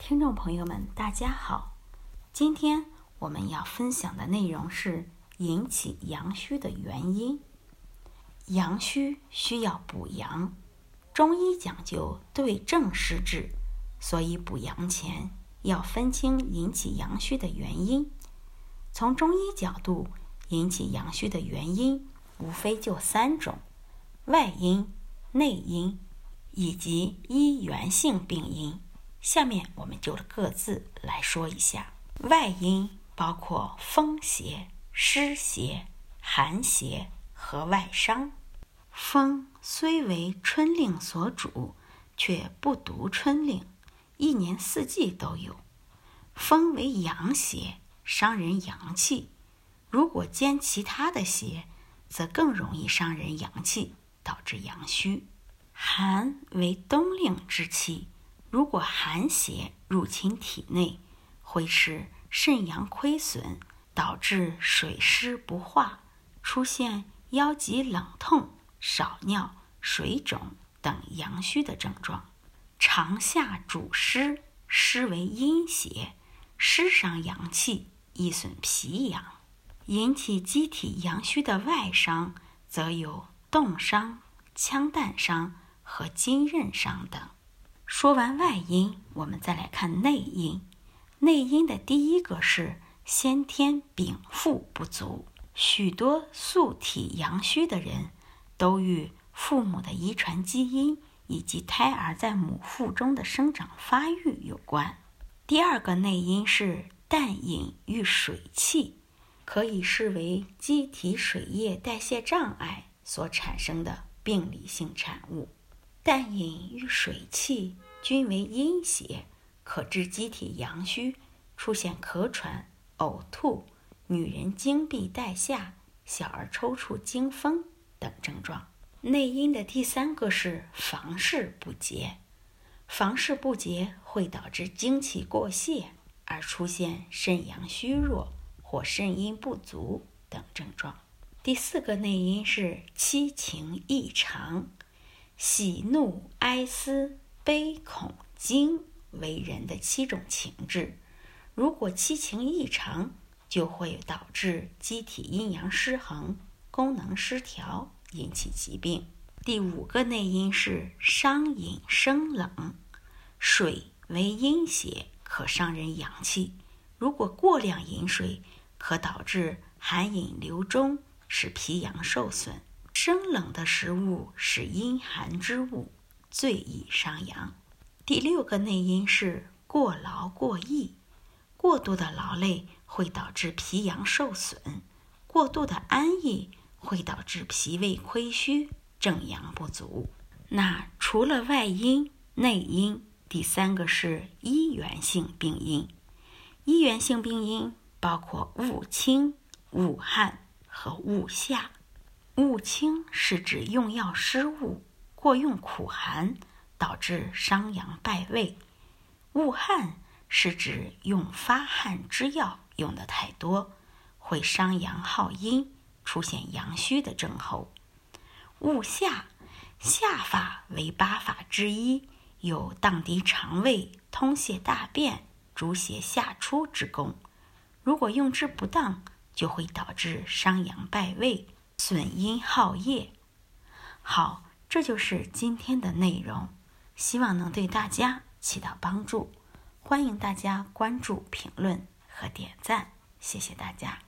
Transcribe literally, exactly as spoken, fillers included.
听众朋友们，大家好。今天我们要分享的内容是引起阳虚的原因。阳虚需要补阳，中医讲究对症施治，所以补阳前要分清引起阳虚的原因。从中医角度，引起阳虚的原因无非就三种：外因、内因以及医源性病因。下面我们就各自来说一下。外因包括风邪、湿邪、寒邪和外伤。风虽为春令所主，却不独春令，一年四季都有。风为阳邪，伤人阳气，如果兼其他的邪，则更容易伤人阳气，导致阳虚。寒为冬令之气，如果寒邪入侵体内，会使肾阳亏损，导致水湿不化，出现腰脊冷痛、少尿、水肿等阳虚的症状。长夏主湿，湿为阴邪，湿伤阳气，易损脾阳。引起机体阳虚的外伤，则有冻伤、枪弹伤和筋韧伤等。说完外因，我们再来看内因。内因的第一个是先天禀赋不足，许多素体阳虚的人都与父母的遗传基因以及胎儿在母腹中的生长发育有关。第二个内因是淡饮与水气，可以视为机体水液代谢障碍所产生的病理性产物。淡饮与水气均为阴邪，可致机体阳虚，出现咳喘、呕吐、女人经闭带下、小儿抽搐、惊风等症状。内因的第三个是房事不节，房事不节会导致精气过泄，而出现肾阳虚弱或肾阴不足等症状。第四个内因是七情异常，喜怒哀思悲恐惊为人的七种情志，如果七情异常，就会导致机体阴阳失衡、功能失调，引起疾病。第五个内因是伤饮生冷，水为阴邪，可伤人阳气，如果过量饮水，可导致寒饮流中，使脾阳受损。生冷的食物是阴寒之物，最易伤阳。第六个内因是过劳过逸，过度的劳累会导致脾阳受损，过度的安逸会导致脾胃亏虚，正阳不足。那除了外因、内因，第三个是医源性病因。医源性病因包括恶清、恶汗和恶下。恶清是指用药失误、过用苦寒，导致伤阳败胃；恶汗是指用发汗之药用的太多，会伤阳耗阴，出现阳虚的症候。恶下，下法为八法之一，有荡涤肠胃、通泄大便、逐邪下出之功，如果用之不当，就会导致伤阳败胃、损阴耗液。好，这就是今天的内容，希望能对大家起到帮助。欢迎大家关注、评论和点赞，谢谢大家。